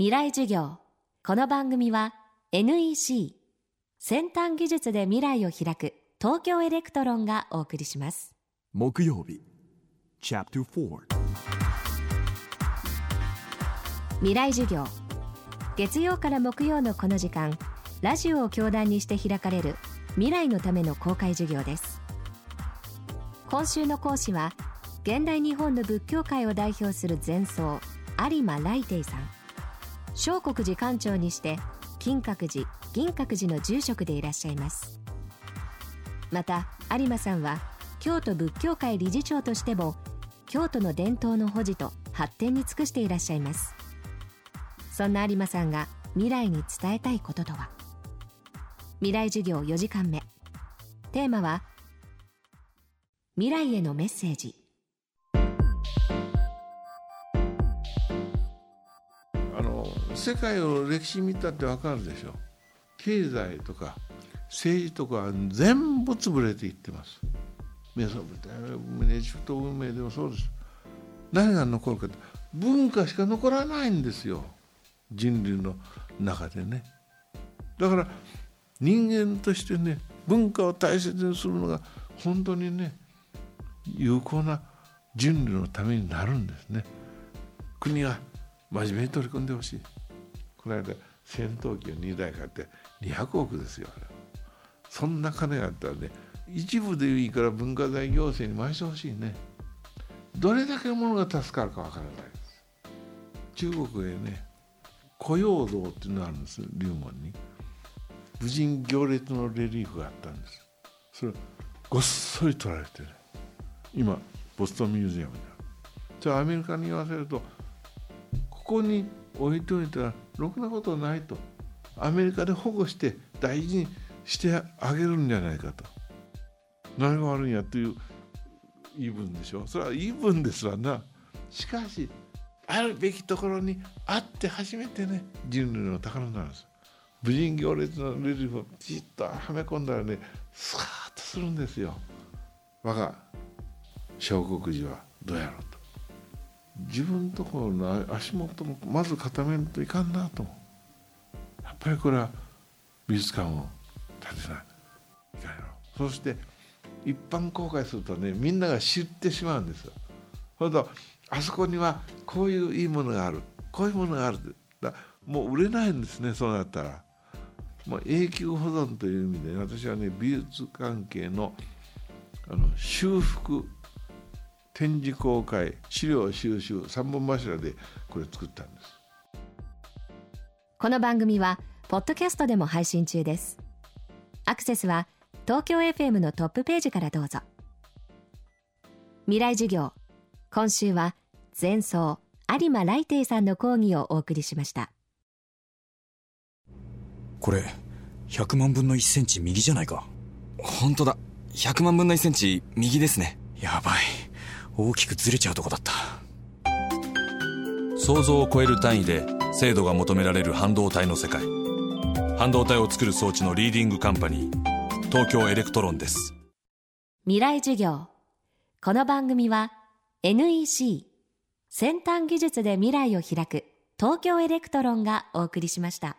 未来授業。この番組は NEC 先端技術で未来を開く東京エレクトロンがお送りします。木曜日チャプター4未来授業。月曜から木曜のこの時間、ラジオを教壇にして開かれる未来のための公開授業です。今週の講師は現代日本の仏教界を代表する禅僧有馬来亭さん。聖国寺館長にして金閣寺、銀閣寺の住職でいらっしゃいます。また有馬さんは京都仏教会理事長としても京都の伝統の保持と発展に尽くしていらっしゃいます。そんな有馬さんが未来に伝えたいこととは。未来授業4時間目、テーマは未来へのメッセージ。世界の歴史見たって分かるでしょ。経済とか政治とか全部潰れていってます。メジプト運命でもそうです。何が残るかって文化しか残らないんですよ、人類の中でね。だから人間としてね、文化を大切にするのが本当にね、有効な人類のためになるんですね。国が真面目に取り組んでほしい。この間戦闘機を2台買って200億ですよ。そんな金があったらね、一部でいいから文化財行政に回してほしいね。どれだけのものが助かるかわからないです。中国へね、古陽像っていうのがあるんですよ、龍門に。武人行列のレリーフがあったんです。それをごっそり取られてね、今ボストンミュージアムにある。じゃあアメリカに言わせると、ここに置いておいたらろくなことないと、アメリカで保護して大事にしてあげるんじゃないかと、何が悪いんやという言い分でしょ。それは言い分ですわな。しかしあるべきところにあって初めてね、人類の宝なんです。武人行列のレリーフをじっとはめ込んだらね、スカーッとするんですよ。我が小国寺はどうやろうと、自分のところの足元もまず固めるといかんなと。やっぱりこれは美術館を建てないいかんやろ。そして一般公開するとね、みんなが知ってしまうんですよ。それとあそこにはこういういいものがある、こういうものがある、だもう売れないんですね。そうなったらもう永久保存という意味で、私はね、美術関係の修復展示公開、資料収集、3本柱でこれ作ったんです。この番組はポッドキャストでも配信中です。アクセスは東京 FM のトップページからどうぞ。未来授業、今週は禅僧有馬来亭さんの講義をお送りしました。これ100万分の1センチ右じゃないか。本当だ、100万分の1センチ右ですね。やばい、大きくずれちゃうとこだった。想像を超える単位で精度が求められる半導体の世界。半導体を作る装置のリーディングカンパニー、東京エレクトロンです。未来授業。この番組は NEC 先端技術で未来を開く東京エレクトロンがお送りしました。